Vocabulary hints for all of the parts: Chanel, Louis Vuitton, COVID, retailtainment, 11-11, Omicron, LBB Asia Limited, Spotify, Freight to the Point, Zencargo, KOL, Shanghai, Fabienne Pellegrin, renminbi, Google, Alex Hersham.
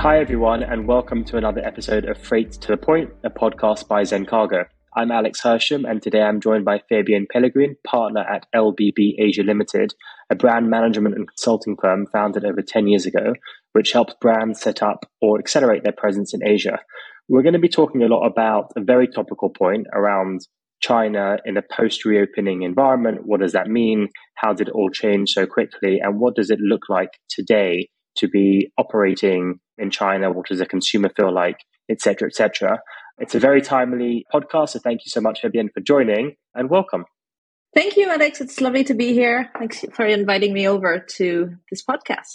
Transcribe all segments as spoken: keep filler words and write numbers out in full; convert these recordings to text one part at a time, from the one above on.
Hi everyone, and welcome to another episode of Freight to the Point, a podcast by Zencargo. I'm Alex Hersham, and today I'm joined by Fabienne Pellegrin, partner at L B B Asia Limited, a brand management and consulting firm founded over ten years ago, which helps brands set up or accelerate their presence in Asia. We're going to be talking a lot about a very topical point around China in a post-reopening environment. What does that mean? How did it all change so quickly? And what does it look like today to be operating in China? What does a consumer feel like, et cetera, et cetera? It's a very timely podcast, so thank you so much, Fabienne, for joining, and welcome. Thank you, Alex. It's lovely to be here. Thanks for inviting me over to this podcast.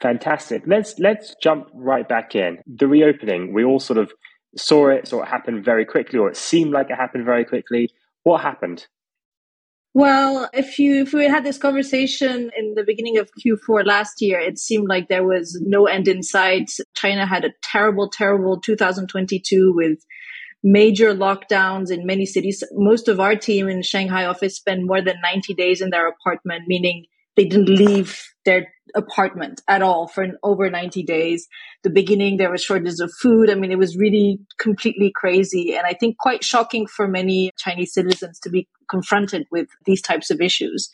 Fantastic. Let's let's jump right back in. The reopening, we all sort of saw it, saw it happen very quickly, or it seemed like it happened very quickly. What happened? Well, if you if we had this conversation in the beginning of Q four last year, it seemed like there was no end in sight. China had a terrible, terrible two thousand twenty-two with major lockdowns in many cities. Most of our team in Shanghai office spent more than ninety days in their apartment, meaning they didn't leave their apartment at all for an over ninety days. The beginning, there was shortages of food. I mean, it was really completely crazy. And I think quite shocking for many Chinese citizens to be confronted with these types of issues.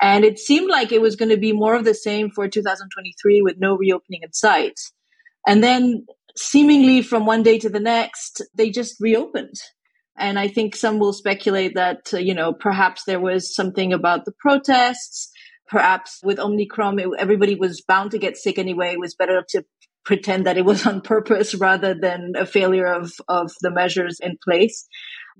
And it seemed like it was going to be more of the same for two thousand twenty-three with no reopening in sight. And then seemingly from one day to the next, they just reopened. And I think some will speculate that, uh, you know, perhaps there was something about the protests. Perhaps with Omicron, it, everybody was bound to get sick anyway. It was better to pretend that it was on purpose rather than a failure of, of the measures in place.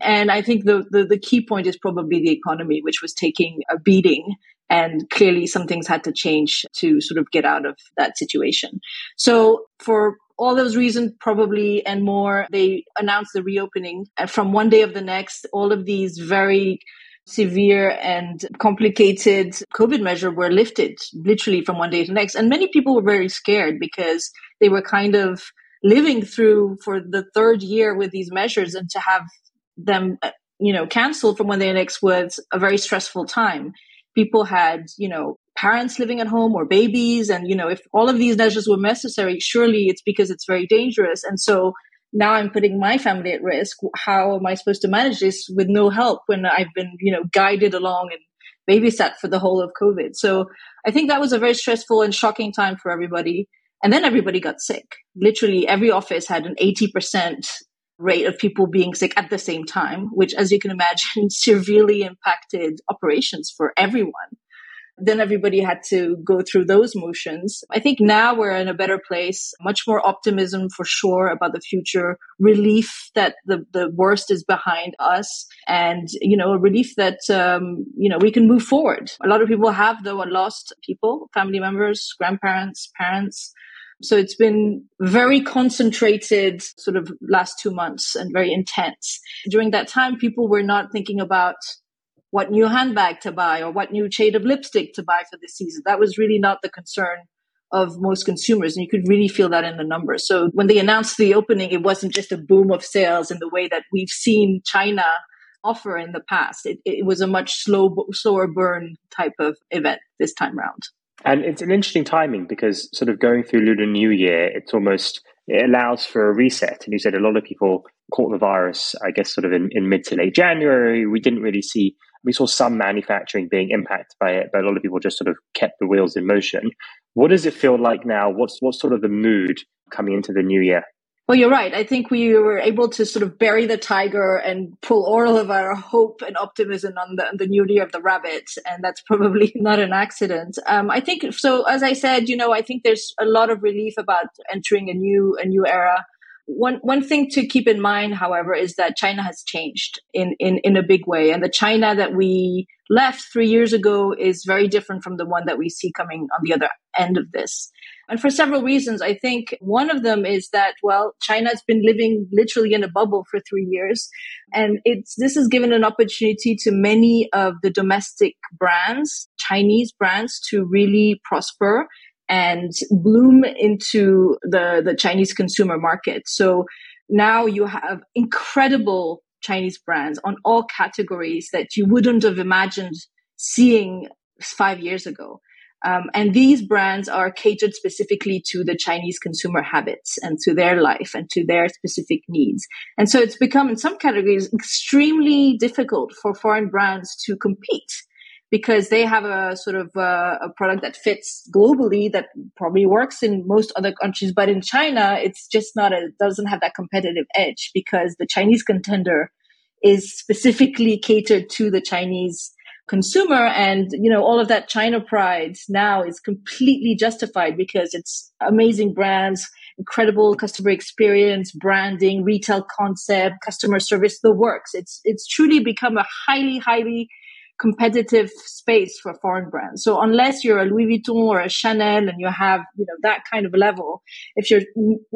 And I think the, the, the key point is probably the economy, which was taking a beating. And clearly some things had to change to sort of get out of that situation. So for all those reasons, probably, and more, they announced the reopening. And from one day of the next, all of these very severe and complicated COVID measures were lifted, literally from one day to the next. And many people were very scared because they were kind of living through for the third year with these measures, and to have them, you know, canceled from one day to the next was a very stressful time. People had, you know, parents living at home or babies. And, you know, if all of these measures were necessary, surely it's because it's very dangerous. And so now I'm putting my family at risk. How am I supposed to manage this with no help when I've been, you know, guided along and babysat for the whole of COVID? So I think that was a very stressful and shocking time for everybody. And then everybody got sick. Literally every office had an eighty percent rate of people being sick at the same time, which, as you can imagine, severely impacted operations for everyone. Then everybody had to go through those motions. I think now we're in a better place, much more optimism for sure about the future, relief that the, the worst is behind us, and, you know, a relief that, um, you know, we can move forward. A lot of people have, though, lost people, family members, grandparents, parents. So it's been very concentrated sort of last two months and very intense. During that time, people were not thinking about what new handbag to buy or what new shade of lipstick to buy for this season. That was really not the concern of most consumers. And you could really feel that in the numbers. So when they announced the opening, it wasn't just a boom of sales in the way that we've seen China offer in the past. It, it was a much slow, slower burn type of event this time around. And it's an interesting timing because sort of going through Lunar New Year, it's almost, it allows for a reset. And you said a lot of people caught the virus, I guess, sort of in, in mid to late January. We didn't really see We saw some manufacturing being impacted by it, but a lot of people just sort of kept the wheels in motion. What does it feel like now? What's what's sort of the mood coming into the new year? Well, you're right. I think we were able to sort of bury the tiger and pull all of our hope and optimism on the, on the new year of the rabbit. And that's probably not an accident. Um, I think so. As I said, you know, I think there's a lot of relief about entering a new a new era. One one thing to keep in mind, however, is that China has changed in, in, in a big way. And the China that we left three years ago is very different from the one that we see coming on the other end of this. And for several reasons, I think one of them is that, well, China's been living literally in a bubble for three years. And it's this has given an opportunity to many of the domestic brands, Chinese brands, to really prosper and bloom into the, the Chinese consumer market. So now you have incredible Chinese brands on all categories that you wouldn't have imagined seeing five years ago. Um, and these brands are catered specifically to the Chinese consumer habits and to their life and to their specific needs. And so it's become, in some categories, extremely difficult for foreign brands to compete, because they have a sort of uh, a product that fits globally, that probably works in most other countries. But in China, it's just not a, doesn't have that competitive edge, because the Chinese contender is specifically catered to the Chinese consumer. And, you know, all of that China pride now is completely justified, because it's amazing brands, incredible customer experience, branding, retail concept, customer service, the works. It's, it's truly become a highly, highly competitive space for foreign brands. So unless you're a Louis Vuitton or a Chanel and you have, you know, that kind of level, if you're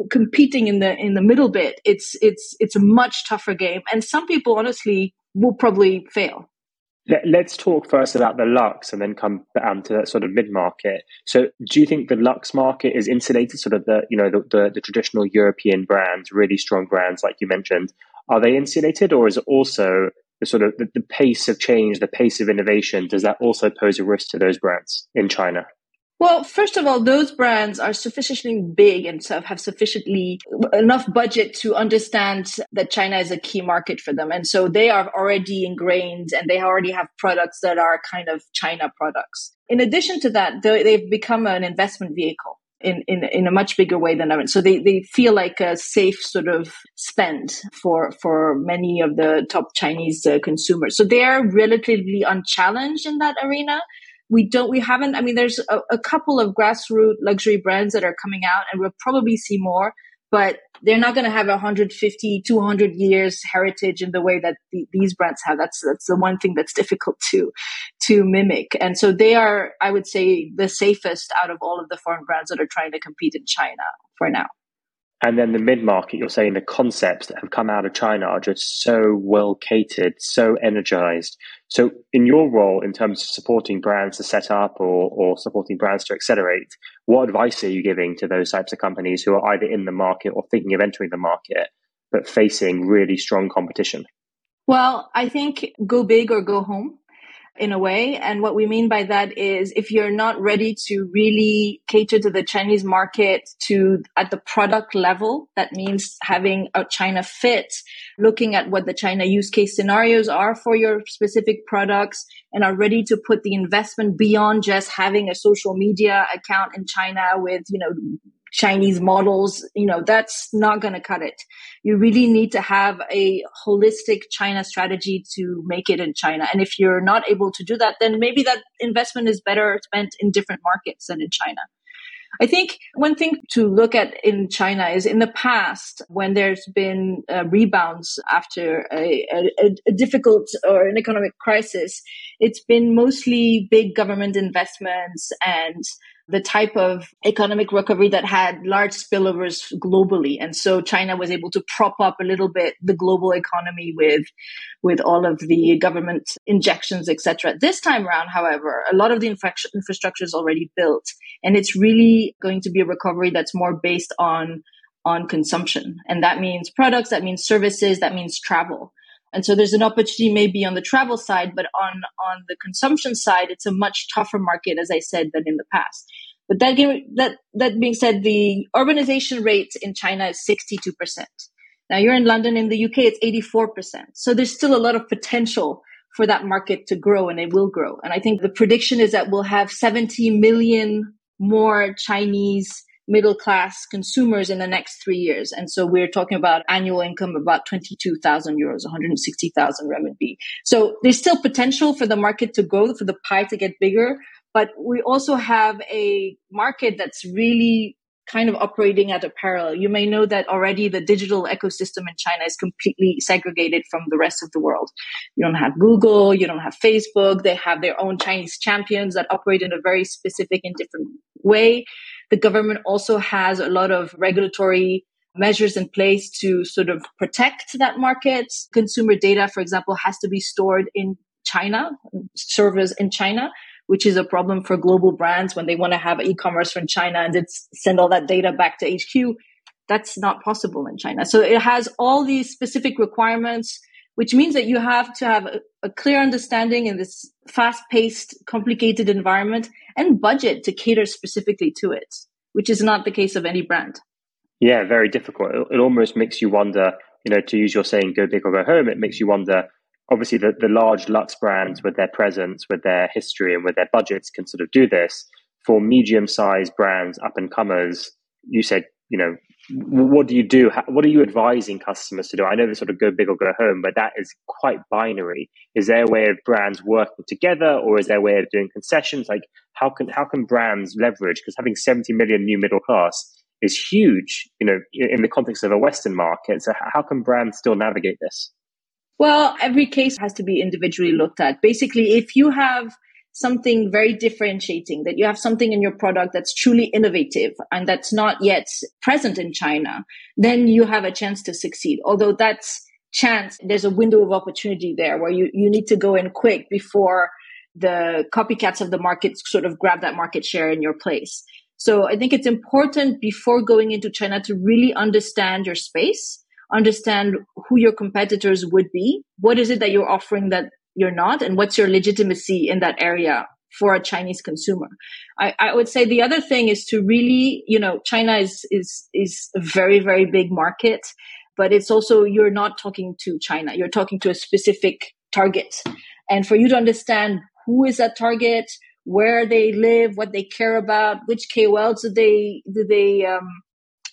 competing in the, in the middle bit, it's, it's, it's a much tougher game. And some people honestly will probably fail. Let's talk first about the luxe and then come um, to that sort of mid-market. So do you think the luxe market is insulated, sort of the, you know, the, the, the traditional European brands, really strong brands, like you mentioned, are they insulated, or is it also the sort of the, the pace of change, the pace of innovation, does that also pose a risk to those brands in China? Well, first of all, those brands are sufficiently big and have sufficiently enough budget to understand that China is a key market for them. And so they are already ingrained and they already have products that are kind of China products. In addition to that, they've become an investment vehicle in, in, in a much bigger way than ever. So they, they feel like a safe sort of spend for, for many of the top Chinese uh, consumers. So they are relatively unchallenged in that arena. We don't, we haven't, I mean, there's a, a couple of grassroots luxury brands that are coming out, and we'll probably see more, but they're not going to have one hundred fifty, two hundred years heritage in the way that the, these brands have. That's, that's the one thing that's difficult to, to mimic. And so they are, I would say, the safest out of all of the foreign brands that are trying to compete in China for now. And then the mid-market, you're saying the concepts that have come out of China are just so well catered, so energized. So in your role, in terms of supporting brands to set up or, or supporting brands to accelerate, what advice are you giving to those types of companies who are either in the market or thinking of entering the market, but facing really strong competition? Well, I think go big or go home, in a way. And what we mean by that is, if you're not ready to really cater to the Chinese market to at the product level, that means having a China fit, looking at what the China use case scenarios are for your specific products, and are ready to put the investment beyond just having a social media account in China with, you know, Chinese models, you know, that's not going to cut it. You really need to have a holistic China strategy to make it in China. And if you're not able to do that, then maybe that investment is better spent in different markets than in China. I think one thing to look at in China is, in the past, when there's been uh, rebounds after a, a, a difficult or an economic crisis, it's been mostly big government investments and the type of economic recovery that had large spillovers globally. And so China was able to prop up a little bit the global economy with, with all of the government injections, et cetera. This time around, however, a lot of the infra- infrastructure is already built, and it's really going to be a recovery that's more based on, on consumption. And that means products, that means services, that means travel. And so there's an opportunity maybe on the travel side, but on, on the consumption side, it's a much tougher market, as I said, than in the past. But that, that, that being said, the urbanization rate in China is sixty-two percent. Now, you're in London, in the U K, it's eighty-four percent. So there's still a lot of potential for that market to grow, and it will grow. And I think the prediction is that we'll have seventy million more Chinese middle-class consumers in the next three years. And so we're talking about annual income about twenty-two thousand euros, one hundred sixty thousand renminbi. So there's still potential for the market to grow, for the pie to get bigger. But we also have a market that's really kind of operating at a parallel. You may know that already the digital ecosystem in China is completely segregated from the rest of the world. You don't have Google, you don't have Facebook. They have their own Chinese champions that operate in a very specific and different way. The government also has a lot of regulatory measures in place to sort of protect that market. Consumer data, for example, has to be stored in China, servers in China, which is a problem for global brands when they want to have e-commerce from China and it's send all that data back to H Q. That's not possible in China. So it has all these specific requirements which means that you have to have a, a clear understanding in this fast-paced, complicated environment and budget to cater specifically to it, which is not the case of any brand. Yeah, very difficult. It, it almost makes you wonder, you know, to use your saying, go big or go home, it makes you wonder, obviously, the, the large luxe brands with their presence, with their history and with their budgets can sort of do this. For medium-sized brands, up-and-comers, you said, you know, what do you do? What are you advising customers to do? I know they sort of go big or go home, but that is quite binary. Is there a way of brands working together, or is there a way of doing concessions? Like, how can how can brands leverage? Because having seventy million new middle class is huge, you know, in the context of a Western market. So how can brands still navigate this? Well, every case has to be individually looked at. Basically, if you have something very differentiating, that you have something in your product that's truly innovative and that's not yet present in China, then you have a chance to succeed. Although that's chance, there's a window of opportunity there where you, you need to go in quick before the copycats of the market sort of grab that market share in your place. So I think it's important before going into China to really understand your space, understand who your competitors would be, what is it that you're offering that you're not, and what's your legitimacy in that area for a Chinese consumer. I, I would say the other thing is to really, you know, China is is is a very, very big market, but it's also, you're not talking to China, you're talking to a specific target. And for you to understand who is that target, where they live, what they care about, which K O Ls do they do they um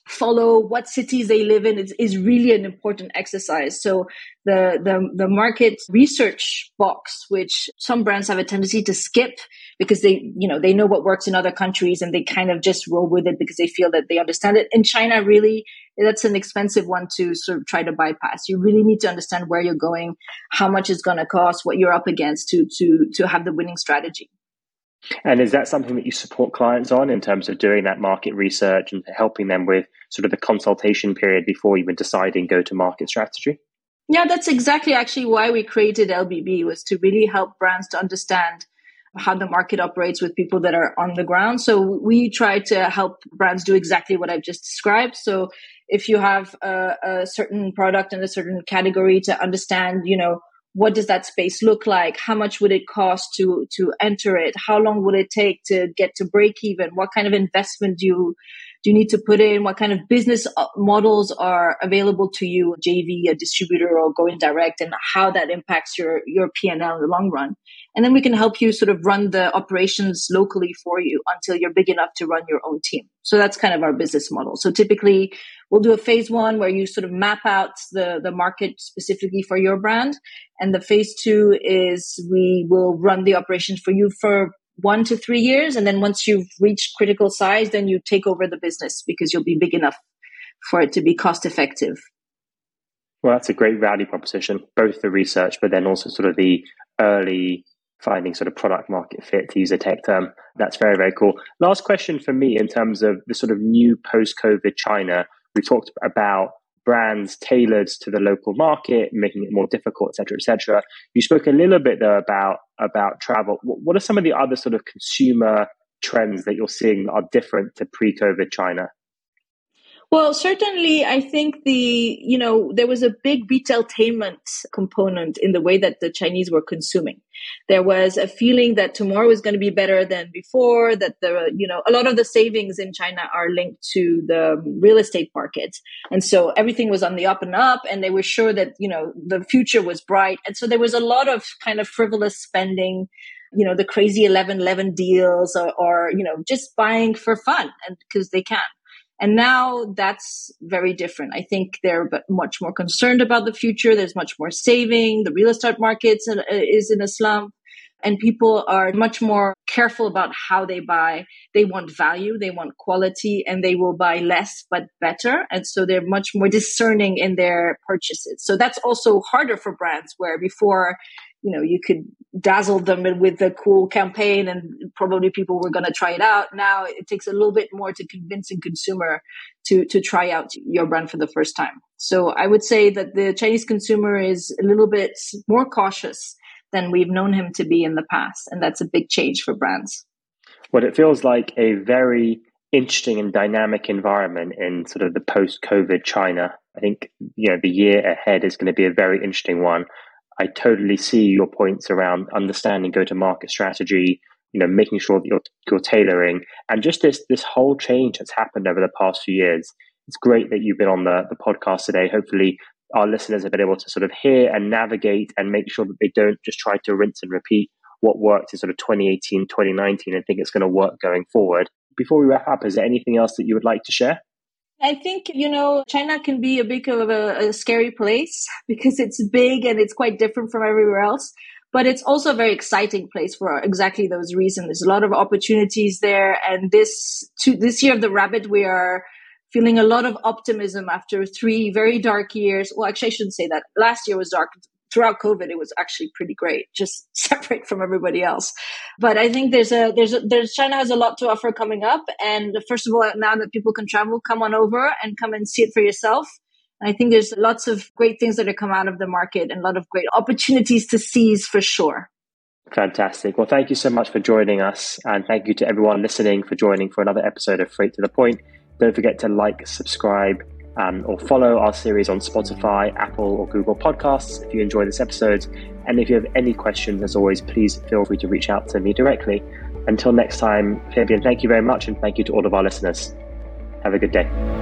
follow, what cities they live in, is, is really an important exercise. So the, the the market research box, which some brands have a tendency to skip because they, you know, they know what works in other countries and they kind of just roll with it because they feel that they understand it. In China, really, that's an expensive one to sort of try to bypass. You really need to understand where you're going, how much it's going to cost, what you're up against to to to have the winning strategy. And is that something that you support clients on in terms of doing that market research and helping them with sort of the consultation period before even deciding go-to-market strategy? Yeah, that's exactly actually why we created L B B, was to really help brands to understand how the market operates with people that are on the ground. So we try to help brands do exactly what I've just described. So if you have a, a certain product in a certain category, to understand, you know, what does that space look like? How much would it cost to to enter it? How long would it take to get to break even? What kind of investment do you, do you need to put in? What kind of business models are available to you, J V, a distributor, or going direct, and how that impacts your, your P and L in the long run? And then we can help you sort of run the operations locally for you until you're big enough to run your own team. So that's kind of our business model. So typically, we'll do a phase one where you sort of map out the, the market specifically for your brand. And the phase two is we will run the operations for you for one to three years. And then once you've reached critical size, then you take over the business because you'll be big enough for it to be cost effective. Well, that's a great value proposition, both the research, but then also sort of the early finding sort of product market fit, to use a tech term. That's very, very cool. Last question for me in terms of the sort of new post-COVID China. We talked about brands tailored to the local market, making it more difficult, et cetera, et cetera. You spoke a little bit, though, about, about travel. What are some of the other sort of consumer trends that you're seeing that are different to pre-COVID China? Well, certainly, I think the, you know, there was a big retailtainment component in the way that the Chinese were consuming. There was a feeling that tomorrow is going to be better than before, that the, you know, a lot of the savings in China are linked to the real estate market. And so everything was on the up and up, and they were sure that, you know, the future was bright. And so there was a lot of kind of frivolous spending, you know, the crazy eleven eleven deals, or, or, you know, just buying for fun and because they can. And now that's very different. I think they're much more concerned about the future. There's much more saving. The real estate market is in a slump, and people are much more careful about how they buy. They want value, they want quality, and they will buy less but better. And so they're much more discerning in their purchases. So that's also harder for brands, where before, you know, you could dazzle them with a cool campaign and probably people were going to try it out. Now it takes a little bit more to convince a consumer to, to try out your brand for the first time. So I would say that the Chinese consumer is a little bit more cautious than we've known him to be in the past. And that's a big change for brands. Well, it feels like a very interesting and dynamic environment in sort of the post-COVID China. I think, you know, the year ahead is going to be a very interesting one. I totally see your points around understanding go-to-market strategy, you know, making sure that you're, you're tailoring, and just this this whole change that's happened over the past few years. It's great that you've been on the, the podcast today. Hopefully our listeners have been able to sort of hear and navigate and make sure that they don't just try to rinse and repeat what worked in sort of twenty eighteen, twenty nineteen, and think it's going to work going forward. Before we wrap up, is there anything else that you would like to share? I think, you know, China can be a bit of a, a scary place because it's big and it's quite different from everywhere else. But it's also a very exciting place for exactly those reasons. There's a lot of opportunities there. And this to, this year of the rabbit, we are feeling a lot of optimism after three very dark years. Well, actually, I shouldn't say that. Last year was dark. Throughout COVID, it was actually pretty great, just separate from everybody else. But I think there's a, there's a, there's China has a lot to offer coming up. And first of all, now that people can travel, come on over and come and see it for yourself. And I think there's lots of great things that have come out of the market and a lot of great opportunities to seize for sure. Fantastic. Well, thank you so much for joining us. And thank you to everyone listening for joining for another episode of Freight to the Point. Don't forget to like, subscribe, Um, or follow our series on Spotify, Apple or Google Podcasts if you enjoy this episode. And if you have any questions, as always, please feel free to reach out to me directly. Until next time, Fabienne, thank you very much, and thank you to all of our listeners. Have a good day.